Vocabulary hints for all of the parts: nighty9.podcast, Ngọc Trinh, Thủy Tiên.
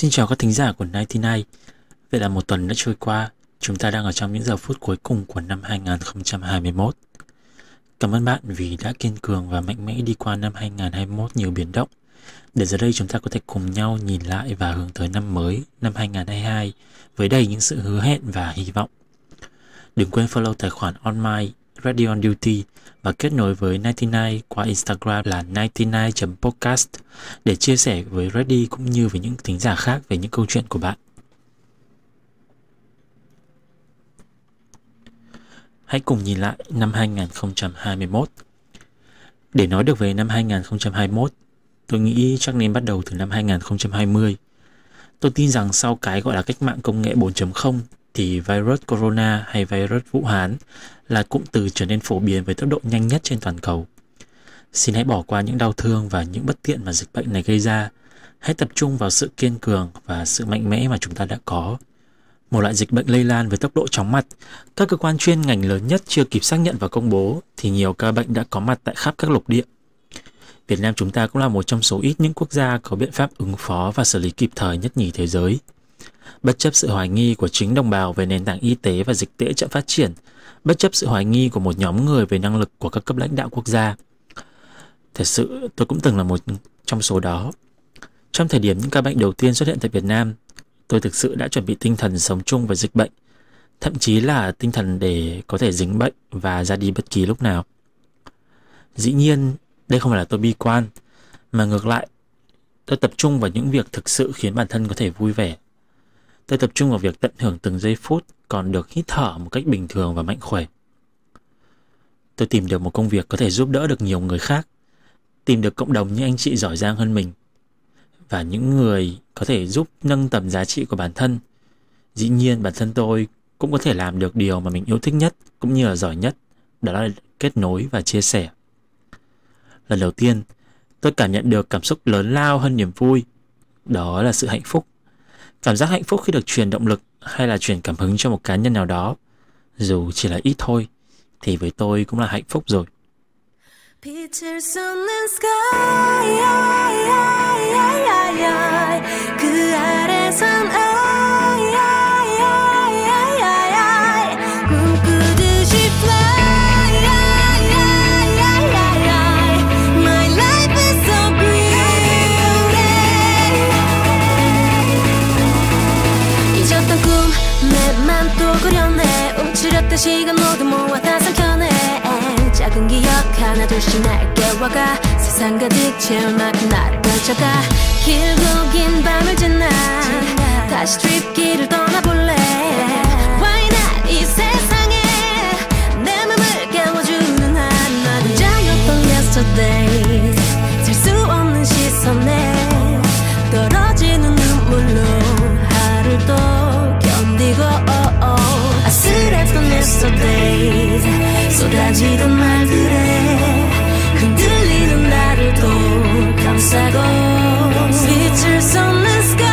Xin chào các thính giả của nighty9. Vậy là một tuần đã trôi qua, chúng ta đang ở trong những giờ phút cuối cùng của năm 2021. Cảm ơn bạn vì đã kiên cường và mạnh mẽ đi qua năm 2021 nhiều biến động, để giờ đây chúng ta có thể cùng nhau nhìn lại và hướng tới năm mới, năm 2022, với đầy những sự hứa hẹn và hy vọng. Đừng quên follow tài khoản On My, Radio On Duty và kết nối với nighty9 qua Instagram là nighty9.podcast để chia sẻ với Reddy cũng như với những thính giả khác về những câu chuyện của bạn. Hãy cùng nhìn lại năm 2021. Để nói được về năm 2021, tôi nghĩ chắc nên bắt đầu từ năm 2020. Tôi tin rằng sau cái gọi là cách mạng công nghệ 4.0 thì virus corona hay virus Vũ Hán là cụm từ trở nên phổ biến với tốc độ nhanh nhất trên toàn cầu. Xin hãy bỏ qua những đau thương và những bất tiện mà dịch bệnh này gây ra. Hãy tập trung vào sự kiên cường và sự mạnh mẽ mà chúng ta đã có. Một loại dịch bệnh lây lan với tốc độ chóng mặt, các cơ quan chuyên ngành lớn nhất chưa kịp xác nhận và công bố thì nhiều ca bệnh đã có mặt tại khắp các lục địa. Việt Nam chúng ta cũng là một trong số ít những quốc gia có biện pháp ứng phó và xử lý kịp thời nhất nhì thế giới. Bất chấp sự hoài nghi của chính đồng bào về nền tảng y tế và dịch tễ chậm phát triển, bất chấp sự hoài nghi của một nhóm người về năng lực của các cấp lãnh đạo quốc gia. Thật sự, tôi cũng từng là một trong số đó. Trong thời điểm những ca bệnh đầu tiên xuất hiện tại Việt Nam, tôi thực sự đã chuẩn bị tinh thần sống chung với dịch bệnh, thậm chí là tinh thần để có thể dính bệnh và ra đi bất kỳ lúc nào. Dĩ nhiên, đây không phải là tôi bi quan, mà ngược lại, tôi tập trung vào những việc thực sự khiến bản thân có thể vui vẻ. Tôi tập trung vào việc tận hưởng từng giây phút còn được hít thở một cách bình thường và mạnh khỏe. Tôi tìm được một công việc có thể giúp đỡ được nhiều người khác, tìm được cộng đồng những anh chị giỏi giang hơn mình và những người có thể giúp nâng tầm giá trị của bản thân. Dĩ nhiên bản thân tôi cũng có thể làm được điều mà mình yêu thích nhất cũng như là giỏi nhất, đó là kết nối và chia sẻ. Lần đầu tiên, tôi cảm nhận được cảm xúc lớn lao hơn niềm vui, đó là sự hạnh phúc. Cảm giác hạnh phúc khi được truyền động lực hay là truyền cảm hứng cho một cá nhân nào đó, dù chỉ là ít thôi, thì với tôi cũng là hạnh phúc rồi. 시간 모두 모아다 삼켜내 작은 기억 하나 둘씩 날 깨워가 세상 가득 채울 만큼 날 펼쳐가 길고 긴 밤을 지나 다시 트립길을 떠나볼래 Why not 이 세상에 내 맘을 깨워주는 한마디 자였던 yesterday 셀 수 없는 시선에 떨어지는 눈물로 하루를 또 견디고 아슬했던 yesterdays 쏟아지던 말들에 흔들리는 나를 또 감싸고 빛을 쏟는 sky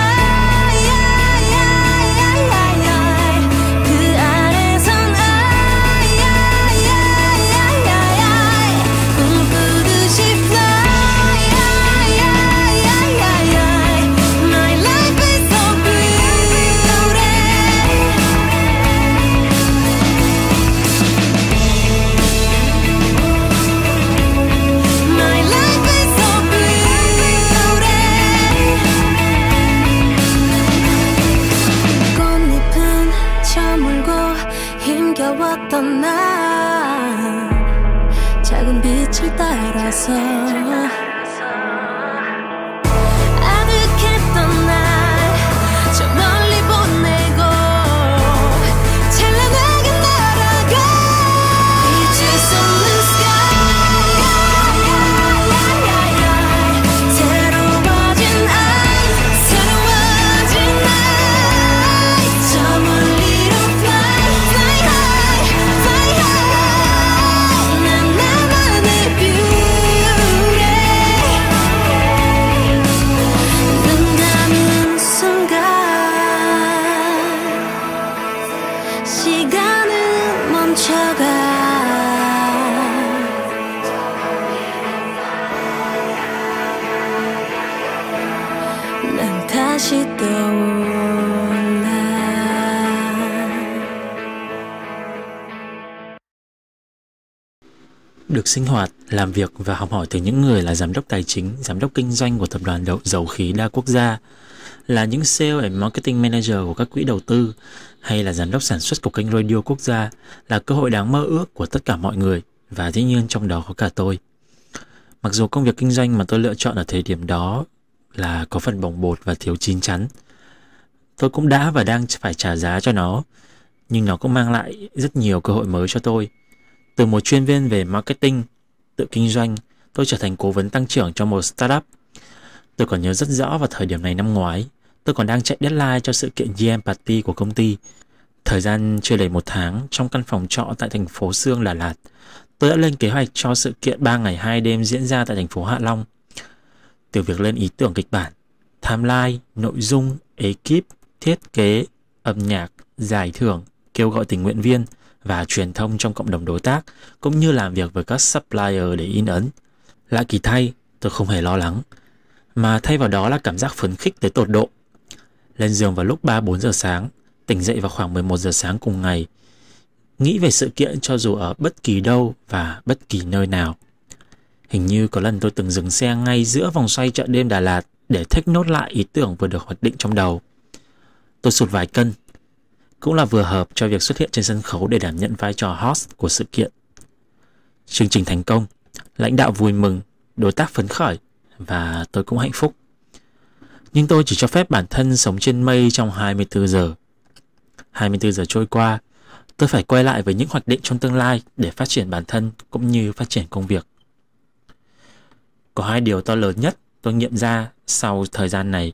작은 빛을 따라서 아득했던 날 저 멀리 보내고 찬란하게 날아가 빛을 쏟는 sky 새로워진 날 저 멀리로 fly high. Beauty Được sinh hoạt, làm việc và học hỏi từ những người là giám đốc tài chính, giám đốc kinh doanh của tập đoàn dầu khí đa quốc gia, là những sales and marketing manager của các quỹ đầu tư, hay là giám đốc sản xuất của kênh radio quốc gia, là cơ hội đáng mơ ước của tất cả mọi người, và dĩ nhiên trong đó có cả tôi. Mặc dù công việc kinh doanh mà tôi lựa chọn ở thời điểm đó là có phần bồng bột và thiếu chín chắn, tôi cũng đã và đang phải trả giá cho nó, nhưng nó cũng mang lại rất nhiều cơ hội mới cho tôi. Từ một chuyên viên về marketing, tự kinh doanh, tôi trở thành cố vấn tăng trưởng cho một startup. Tôi còn nhớ rất rõ vào thời điểm này năm ngoái, tôi còn đang chạy deadline cho sự kiện GM Party của công ty. Thời gian chưa đầy một tháng, trong căn phòng trọ tại thành phố Sương, Đà Lạt, tôi đã lên kế hoạch cho sự kiện 3 ngày 2 đêm diễn ra tại thành phố Hạ Long. Từ việc lên ý tưởng kịch bản, timeline, nội dung, ekip, thiết kế, âm nhạc, giải thưởng, kêu gọi tình nguyện viên, và truyền thông trong cộng đồng đối tác, cũng như làm việc với các supplier để in ấn. Lạ kỳ thay, tôi không hề lo lắng, mà thay vào đó là cảm giác phấn khích tới tột độ. Lên giường vào lúc 3-4 giờ sáng, tỉnh dậy vào khoảng 11 giờ sáng cùng ngày, nghĩ về sự kiện cho dù ở bất kỳ đâu và bất kỳ nơi nào. Hình như có lần tôi từng dừng xe ngay giữa vòng xoay chợ đêm Đà Lạt để take note lại ý tưởng vừa được hoạch định trong đầu. Tôi sụt vài cân, cũng là vừa hợp cho việc xuất hiện trên sân khấu để đảm nhận vai trò host của sự kiện. Chương trình thành công, lãnh đạo vui mừng, đối tác phấn khởi và tôi cũng hạnh phúc. Nhưng tôi chỉ cho phép bản thân sống trên mây trong 24 giờ. 24 giờ trôi qua, tôi phải quay lại với những hoạch định trong tương lai để phát triển bản thân cũng như phát triển công việc. Có hai điều to lớn nhất tôi nghiệm ra sau thời gian này.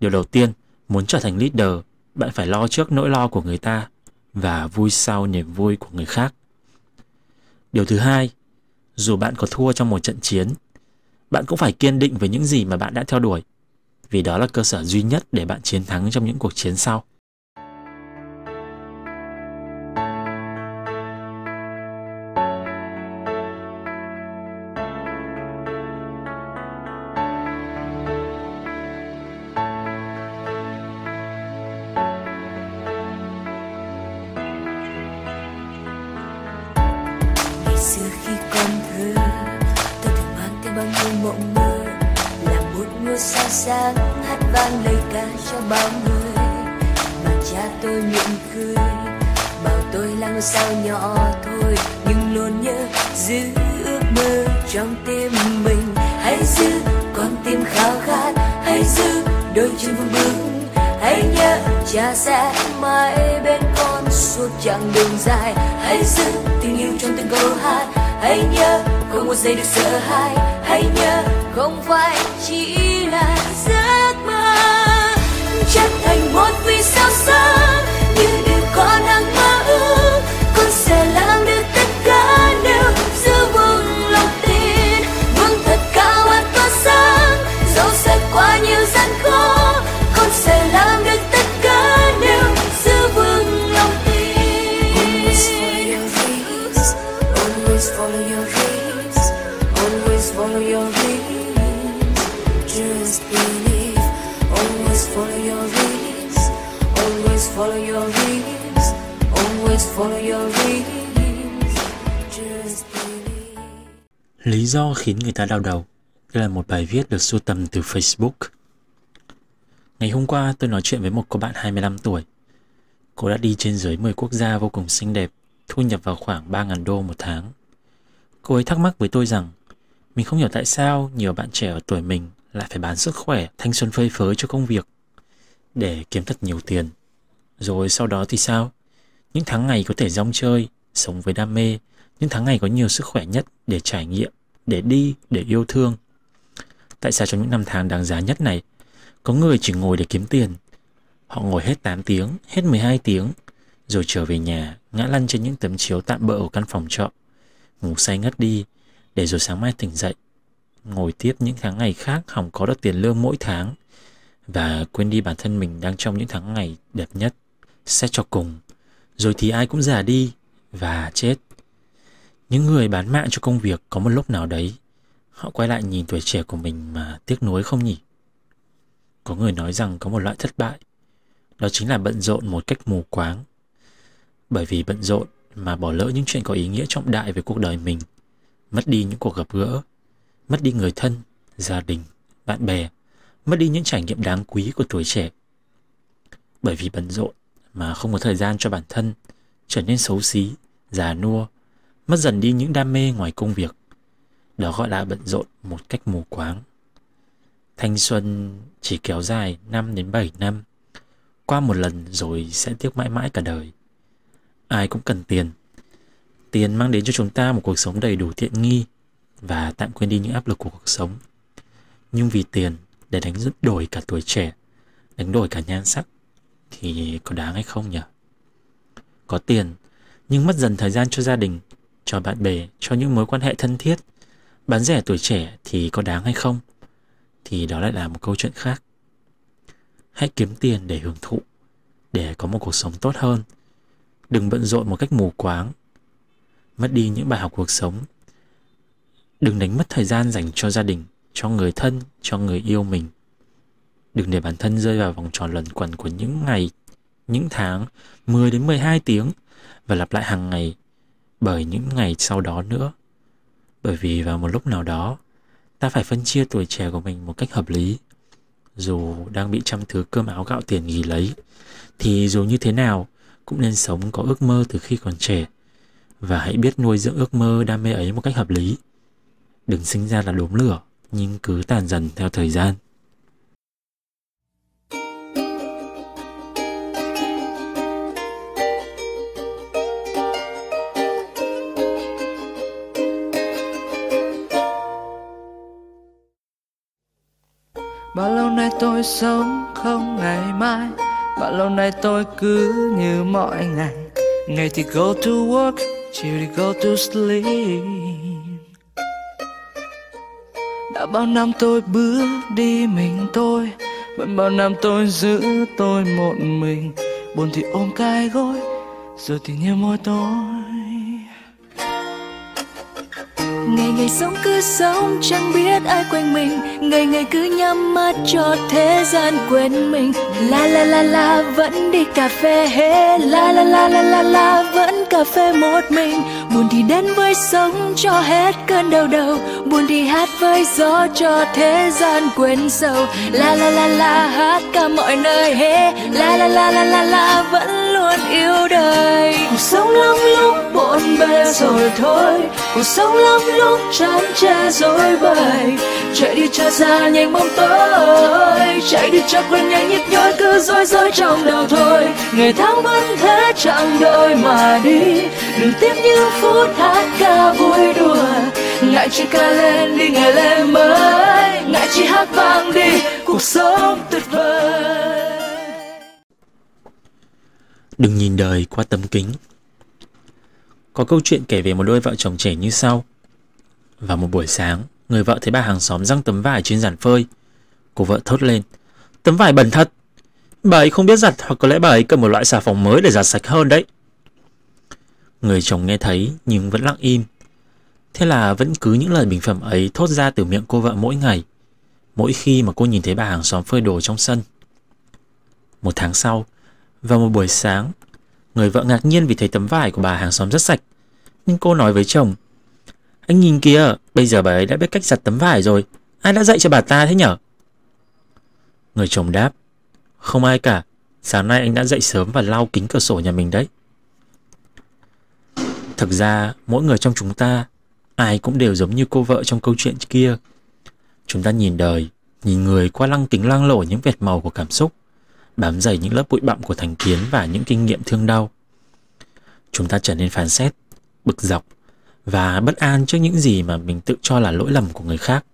Điều đầu tiên, muốn trở thành leader, bạn phải lo trước nỗi lo của người ta và vui sau niềm vui của người khác. Điều thứ hai, dù bạn có thua trong một trận chiến, bạn cũng phải kiên định với những gì mà bạn đã theo đuổi, vì đó là cơ sở duy nhất để bạn chiến thắng trong những cuộc chiến sau. Xưa khi còn thơ, tôi thường mang theo bao nhiêu mộng mơ, làm một ngôi sao sáng, hát vang lời ca cho bao người. Mà cha tôi mỉm cười, bảo tôi là ngôi sao nhỏ thôi, nhưng luôn nhớ giữ ước mơ trong tim mình. Hãy giữ con tim khao khát, hãy giữ đôi chân vững bước. Hãy nhớ cha sẽ mãi bên con suốt chặng đường dài. Hãy giữ tình yêu trong từng câu hát. Hãy nhớ không một giây được sợ hãi. Hãy nhớ không phải chỉ là giấc mơ. Chắc thành một vì sao sáng như điều con đang mơ ước. Con sẽ làm được tất cả nếu giữ vững lòng tin, vững thật cao và tỏa sáng dẫu sẽ qua nhiều gian khó. Con sẽ làm được tất cả nếu giữ vững lòng tin. Always follow your dreams, always follow your dreams, always follow your dreams. Just believe, always follow your dreams, always follow your dreams, always follow your dreams. Just believe. Lý do khiến người ta đau đầu. Đây là một bài viết được sưu tầm từ Facebook. Ngày hôm qua tôi nói chuyện với một cô bạn 25 tuổi. Cô đã đi trên dưới 10 quốc gia vô cùng xinh đẹp, thu nhập vào khoảng 3.000 đô một tháng. Cô ấy thắc mắc với tôi rằng mình không hiểu tại sao nhiều bạn trẻ ở tuổi mình lại phải bán sức khỏe, thanh xuân phơi phới cho công việc để kiếm thật nhiều tiền. Rồi sau đó thì sao? Những tháng ngày có thể rong chơi, sống với đam mê, những tháng ngày có nhiều sức khỏe nhất để trải nghiệm, để đi, để yêu thương. Tại sao trong những năm tháng đáng giá nhất này, có người chỉ ngồi để kiếm tiền? Họ ngồi hết 8 tiếng, hết 12 tiếng, rồi trở về nhà, ngã lăn trên những tấm chiếu tạm bợ ở căn phòng trọ, ngủ say ngất đi, để rồi sáng mai tỉnh dậy, ngồi tiếp những tháng ngày khác hòng có được tiền lương mỗi tháng, và quên đi bản thân mình đang trong những tháng ngày đẹp nhất. Xét cho cùng, rồi thì ai cũng già đi và chết. Những người bán mạng cho công việc có một lúc nào đấy, họ quay lại nhìn tuổi trẻ của mình mà tiếc nuối không nhỉ? Có người nói rằng có một loại thất bại, đó chính là bận rộn một cách mù quáng. Bởi vì bận rộn mà bỏ lỡ những chuyện có ý nghĩa trọng đại về cuộc đời mình, mất đi những cuộc gặp gỡ, mất đi người thân, gia đình, bạn bè, mất đi những trải nghiệm đáng quý của tuổi trẻ. Bởi vì bận rộn mà không có thời gian cho bản thân, trở nên xấu xí, già nua, mất dần đi những đam mê ngoài công việc. Đó gọi là bận rộn một cách mù quáng. Thanh xuân chỉ kéo dài 5 đến 7 năm, qua một lần rồi sẽ tiếc mãi mãi cả đời. Ai cũng cần tiền. Tiền mang đến cho chúng ta một cuộc sống đầy đủ tiện nghi và tạm quên đi những áp lực của cuộc sống. Nhưng vì tiền để đánh đổi cả tuổi trẻ, đánh đổi cả nhan sắc thì có đáng hay không nhỉ? Có tiền nhưng mất dần thời gian cho gia đình, cho bạn bè, cho những mối quan hệ thân thiết, bán rẻ tuổi trẻ thì có đáng hay không? Thì đó lại là một câu chuyện khác. Hãy kiếm tiền để hưởng thụ, để có một cuộc sống tốt hơn. Đừng bận rộn một cách mù quáng, mất đi những bài học cuộc sống. Đừng đánh mất thời gian dành cho gia đình, cho người thân, cho người yêu mình. Đừng để bản thân rơi vào vòng tròn luẩn quẩn của những ngày, những tháng 10 đến 12 tiếng và lặp lại hàng ngày bởi những ngày sau đó nữa. Bởi vì vào một lúc nào đó, ta phải phân chia tuổi trẻ của mình một cách hợp lý. Dù đang bị trăm thứ cơm áo gạo tiền ghì lấy, thì dù như thế nào cũng nên sống có ước mơ từ khi còn trẻ. Và hãy biết nuôi dưỡng ước mơ đam mê ấy một cách hợp lý. Đừng sinh ra là đốm lửa, nhưng cứ tàn dần theo thời gian. Bao lâu nay tôi sống không ngày mai, bao lâu nay tôi cứ như mọi ngày. Ngày thì go to work, chiều thì go to sleep. Đã bao năm tôi bước đi mình tôi, vẫn bao năm tôi giữ tôi một mình. Buồn thì ôm cái gối, rồi thì nhớ môi tôi. Ngày ngày sống cứ sống chẳng biết ai quanh mình, ngày ngày cứ nhắm mắt cho thế gian quên mình. La la vẫn đi cà phê hết, la vẫn cà phê một mình. Buồn thì đến với sống cho hết cơn đau đầu, buồn thì hát với gió cho thế gian quên sầu. La hát cả mọi nơi hết, la vẫn yêu đời. Cuộc sống lắm lúc bộn bề rồi thôi, cuộc sống lắm lúc chán chê rồi bời. Chạy đi cho xa nhanh bóng tối, chạy đi cho quên nhanh nhức nhối cứ rối rối trong đầu thôi. Ngày tháng vẫn thế chẳng đợi mà đi, đừng tiếc những phút hát ca vui đùa. Ngại chỉ ca lên đi ngày lên mới, ngại chỉ hát vang đi cuộc sống tuyệt vời. Đừng nhìn đời qua tấm kính. Có câu chuyện kể về một đôi vợ chồng trẻ như sau. Vào một buổi sáng, người vợ thấy bà hàng xóm giăng tấm vải trên giàn phơi. Cô vợ thốt lên: "Tấm vải bẩn thật. Bà ấy không biết giặt, hoặc có lẽ bà ấy cần một loại xà phòng mới để giặt sạch hơn đấy." Người chồng nghe thấy nhưng vẫn lặng im. Thế là vẫn cứ những lời bình phẩm ấy thốt ra từ miệng cô vợ mỗi ngày, mỗi khi mà cô nhìn thấy bà hàng xóm phơi đồ trong sân. Một tháng sau, vào một buổi sáng, người vợ ngạc nhiên vì thấy tấm vải của bà hàng xóm rất sạch. Nhưng cô nói với chồng: "Anh nhìn kìa, bây giờ bà ấy đã biết cách giặt tấm vải rồi. Ai đã dạy cho bà ta thế nhở?" Người chồng đáp: "Không ai cả. Sáng nay anh đã dậy sớm và lau kính cửa sổ nhà mình đấy." Thực ra, mỗi người trong chúng ta, ai cũng đều giống như cô vợ trong câu chuyện kia. Chúng ta nhìn đời, nhìn người qua lăng kính loang lổ những vệt màu của cảm xúc, bám dày những lớp bụi bặm của thành kiến và những kinh nghiệm thương đau. Chúng ta trở nên phán xét, bực dọc và bất an trước những gì mà mình tự cho là lỗi lầm của người khác.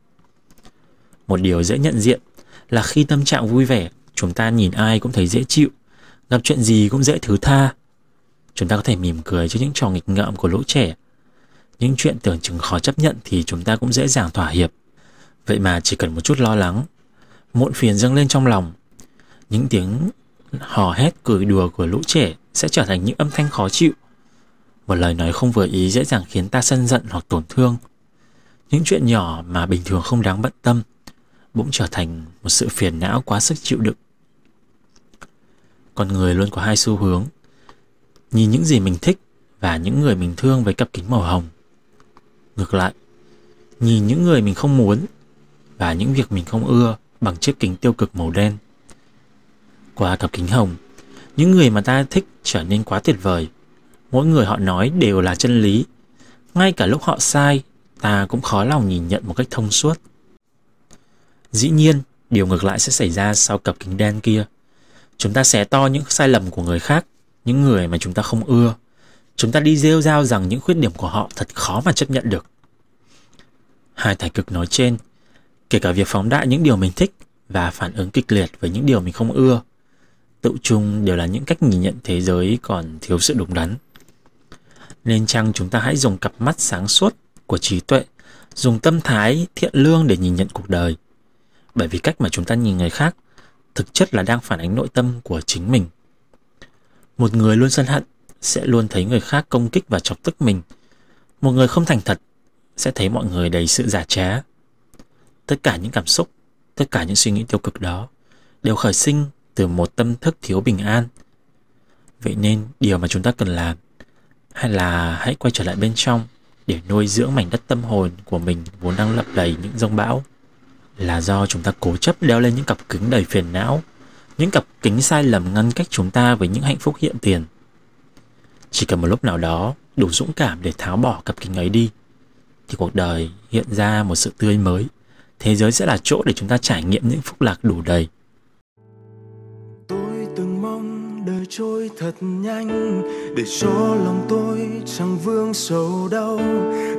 Một điều dễ nhận diện là khi tâm trạng vui vẻ, chúng ta nhìn ai cũng thấy dễ chịu, gặp chuyện gì cũng dễ thứ tha. Chúng ta có thể mỉm cười trước những trò nghịch ngợm của lũ trẻ. Những chuyện tưởng chừng khó chấp nhận thì chúng ta cũng dễ dàng thỏa hiệp. Vậy mà chỉ cần một chút lo lắng, muộn phiền dâng lên trong lòng, những tiếng hò hét cười đùa của lũ trẻ sẽ trở thành những âm thanh khó chịu. Một lời nói không vừa ý dễ dàng khiến ta sân giận hoặc tổn thương. Những chuyện nhỏ mà bình thường không đáng bận tâm, bỗng trở thành một sự phiền não quá sức chịu đựng. Con người luôn có hai xu hướng: nhìn những gì mình thích và những người mình thương với cặp kính màu hồng. Ngược lại, nhìn những người mình không muốn và những việc mình không ưa bằng chiếc kính tiêu cực màu đen. Qua cặp kính hồng, những người mà ta thích trở nên quá tuyệt vời. Mỗi người họ nói đều là chân lý. Ngay cả lúc họ sai, ta cũng khó lòng nhìn nhận một cách thông suốt. Dĩ nhiên, điều ngược lại sẽ xảy ra sau cặp kính đen kia. Chúng ta xé to những sai lầm của người khác, những người mà chúng ta không ưa. Chúng ta đi rêu rao rằng những khuyết điểm của họ thật khó mà chấp nhận được. Hai thái cực nói trên, kể cả việc phóng đại những điều mình thích và phản ứng kịch liệt với những điều mình không ưa, tự chung đều là những cách nhìn nhận thế giới còn thiếu sự đúng đắn. Nên chăng chúng ta hãy dùng cặp mắt sáng suốt của trí tuệ, dùng tâm thái thiện lương để nhìn nhận cuộc đời. Bởi vì cách mà chúng ta nhìn người khác thực chất là đang phản ánh nội tâm của chính mình. Một người luôn sân hận sẽ luôn thấy người khác công kích và chọc tức mình. Một người không thành thật sẽ thấy mọi người đầy sự giả trá. Tất cả những cảm xúc, tất cả những suy nghĩ tiêu cực đó đều khởi sinh từ một tâm thức thiếu bình an. Vậy nên điều mà chúng ta cần làm hay là hãy quay trở lại bên trong để nuôi dưỡng mảnh đất tâm hồn của mình vốn đang lấp đầy những giông bão. Là do chúng ta cố chấp đeo lên những cặp kính đầy phiền não, những cặp kính sai lầm ngăn cách chúng ta với những hạnh phúc hiện tiền. Chỉ cần một lúc nào đó đủ dũng cảm để tháo bỏ cặp kính ấy đi, thì cuộc đời hiện ra một sự tươi mới. Thế giới sẽ là chỗ để chúng ta trải nghiệm những phúc lạc đủ đầy. Tôi từng mong đời trôi thật nhanh, để cho lòng tôi chẳng vương sầu đau.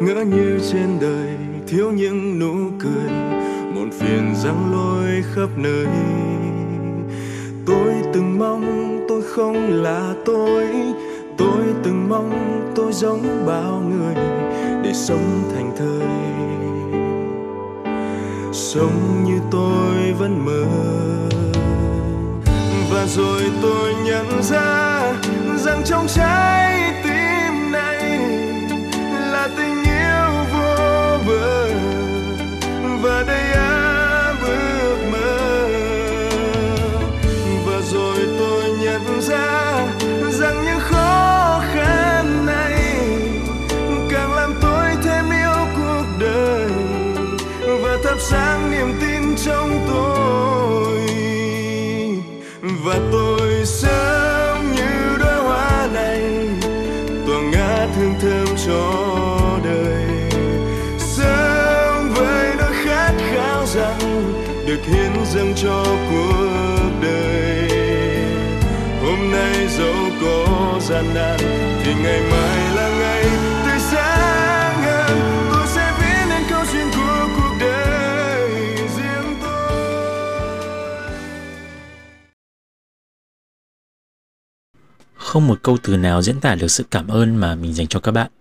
Ngỡ như trên đời thiếu những nụ cười, muộn phiền giăng lối khắp nơi. Tôi từng mong tôi không là tôi. Tôi từng mong tôi giống bao người, để sống thành thơi, sống như tôi vẫn mơ. Và rồi tôi nhận ra rằng trong trái tim này là tình yêu vô bờ, và đây á ước mơ. Và rồi tôi nhận ra rằng những khó khăn này càng làm tôi thêm yêu cuộc đời và thắp sáng niềm tin trong tôi. Và tôi sớm như đóa hoa này tỏa ngát hương thơm cho đời, sớm với nỗi khát khao rằng được hiến dâng cho cuộc đời. Hôm nay dẫu có gian nan thì ngày mai là ngày tươi sáng hơn. Tôi sẽ viết nên câu chuyện của cuộc đời riêng tôi. Không một câu từ nào diễn tả được sự cảm ơn mà mình dành cho các bạn,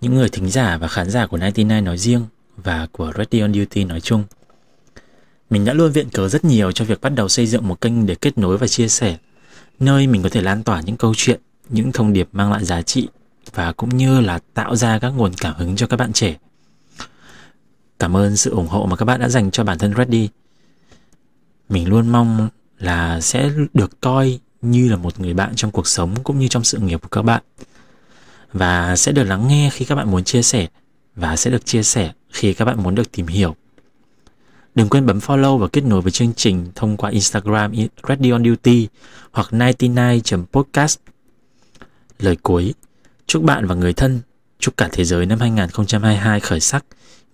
những người thính giả và khán giả của nighty9 nói riêng và của Ready on Duty nói chung. Mình đã luôn viện cớ rất nhiều cho việc bắt đầu xây dựng một kênh để kết nối và chia sẻ, nơi mình có thể lan tỏa những câu chuyện, những thông điệp mang lại giá trị và cũng như là tạo ra các nguồn cảm hứng cho các bạn trẻ. Cảm ơn sự ủng hộ mà các bạn đã dành cho bản thân Ready. Mình luôn mong là sẽ được coi như là một người bạn trong cuộc sống cũng như trong sự nghiệp của các bạn, và sẽ được lắng nghe khi các bạn muốn chia sẻ và sẽ được chia sẻ khi các bạn muốn được tìm hiểu. Đừng quên bấm follow và kết nối với chương trình thông qua Instagram Ready on Duty hoặc nighty9.podcast. Lời cuối, chúc bạn và người thân, chúc cả thế giới năm 2022 khởi sắc,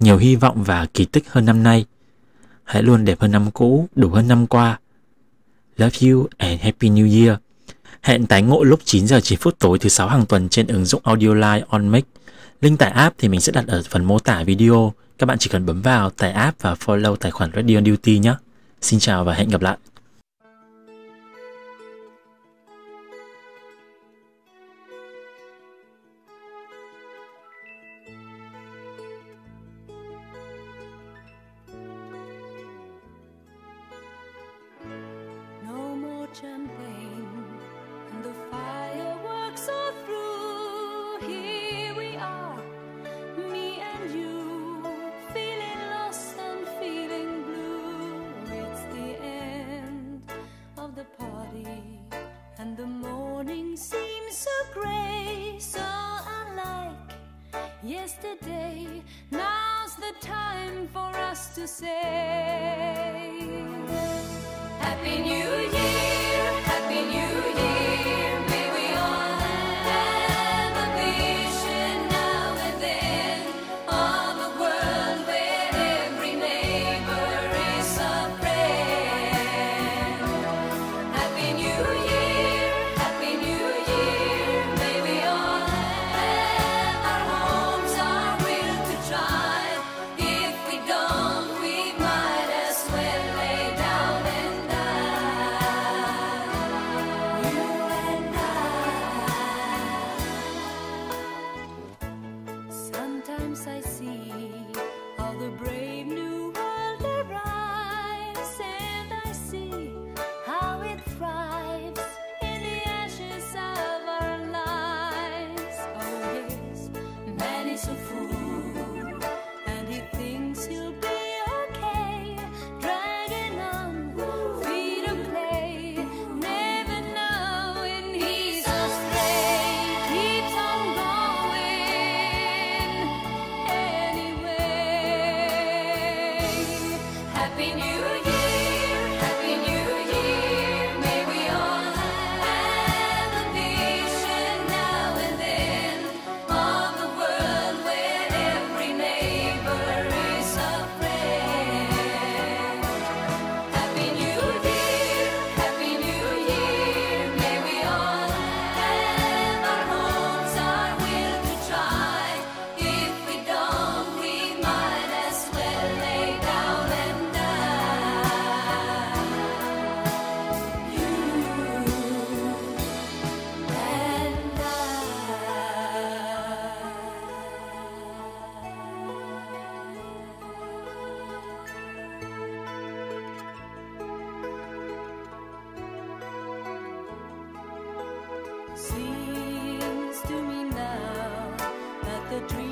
nhiều hy vọng và kỳ tích hơn năm nay. Hãy luôn đẹp hơn năm cũ, đủ hơn năm qua. Love you and Happy New Year. Hẹn tái ngộ lúc 9h09 tối thứ 6 hàng tuần trên ứng dụng Audio Live on Mic. Link tải app thì mình sẽ đặt ở phần mô tả video. Các bạn chỉ cần bấm vào tải app và follow tài khoản Ready on Duty nhé. Xin chào và hẹn gặp lại. Feeling lost and feeling blue. body, and the morning seems so grey, so unlike yesterday. Now's the time for us to say Happy New Year, Happy New Year. May we all have a vision now and then of a world where every neighbor is a friend. Happy New Year, Happy New Year. May we all have our homes, our will to try. If we don't, we might as well lay down and die. Sometimes I see how the brave new world arrives, and I see how it thrives in the ashes of our lives. Oh yes, man is a fool, and he thinks he'll be okay, dragging on feet of clay, never knowing he's astray. Keeps on going anyway. Happy New Year, Happy New Year. May we all have a vision now and then of a world where every neighbor is a friend. Happy New Year, Happy New Year. May we all have our homes, our will to try. If we don't, we might as well lay down and die. You and I. Seems to me now that the dream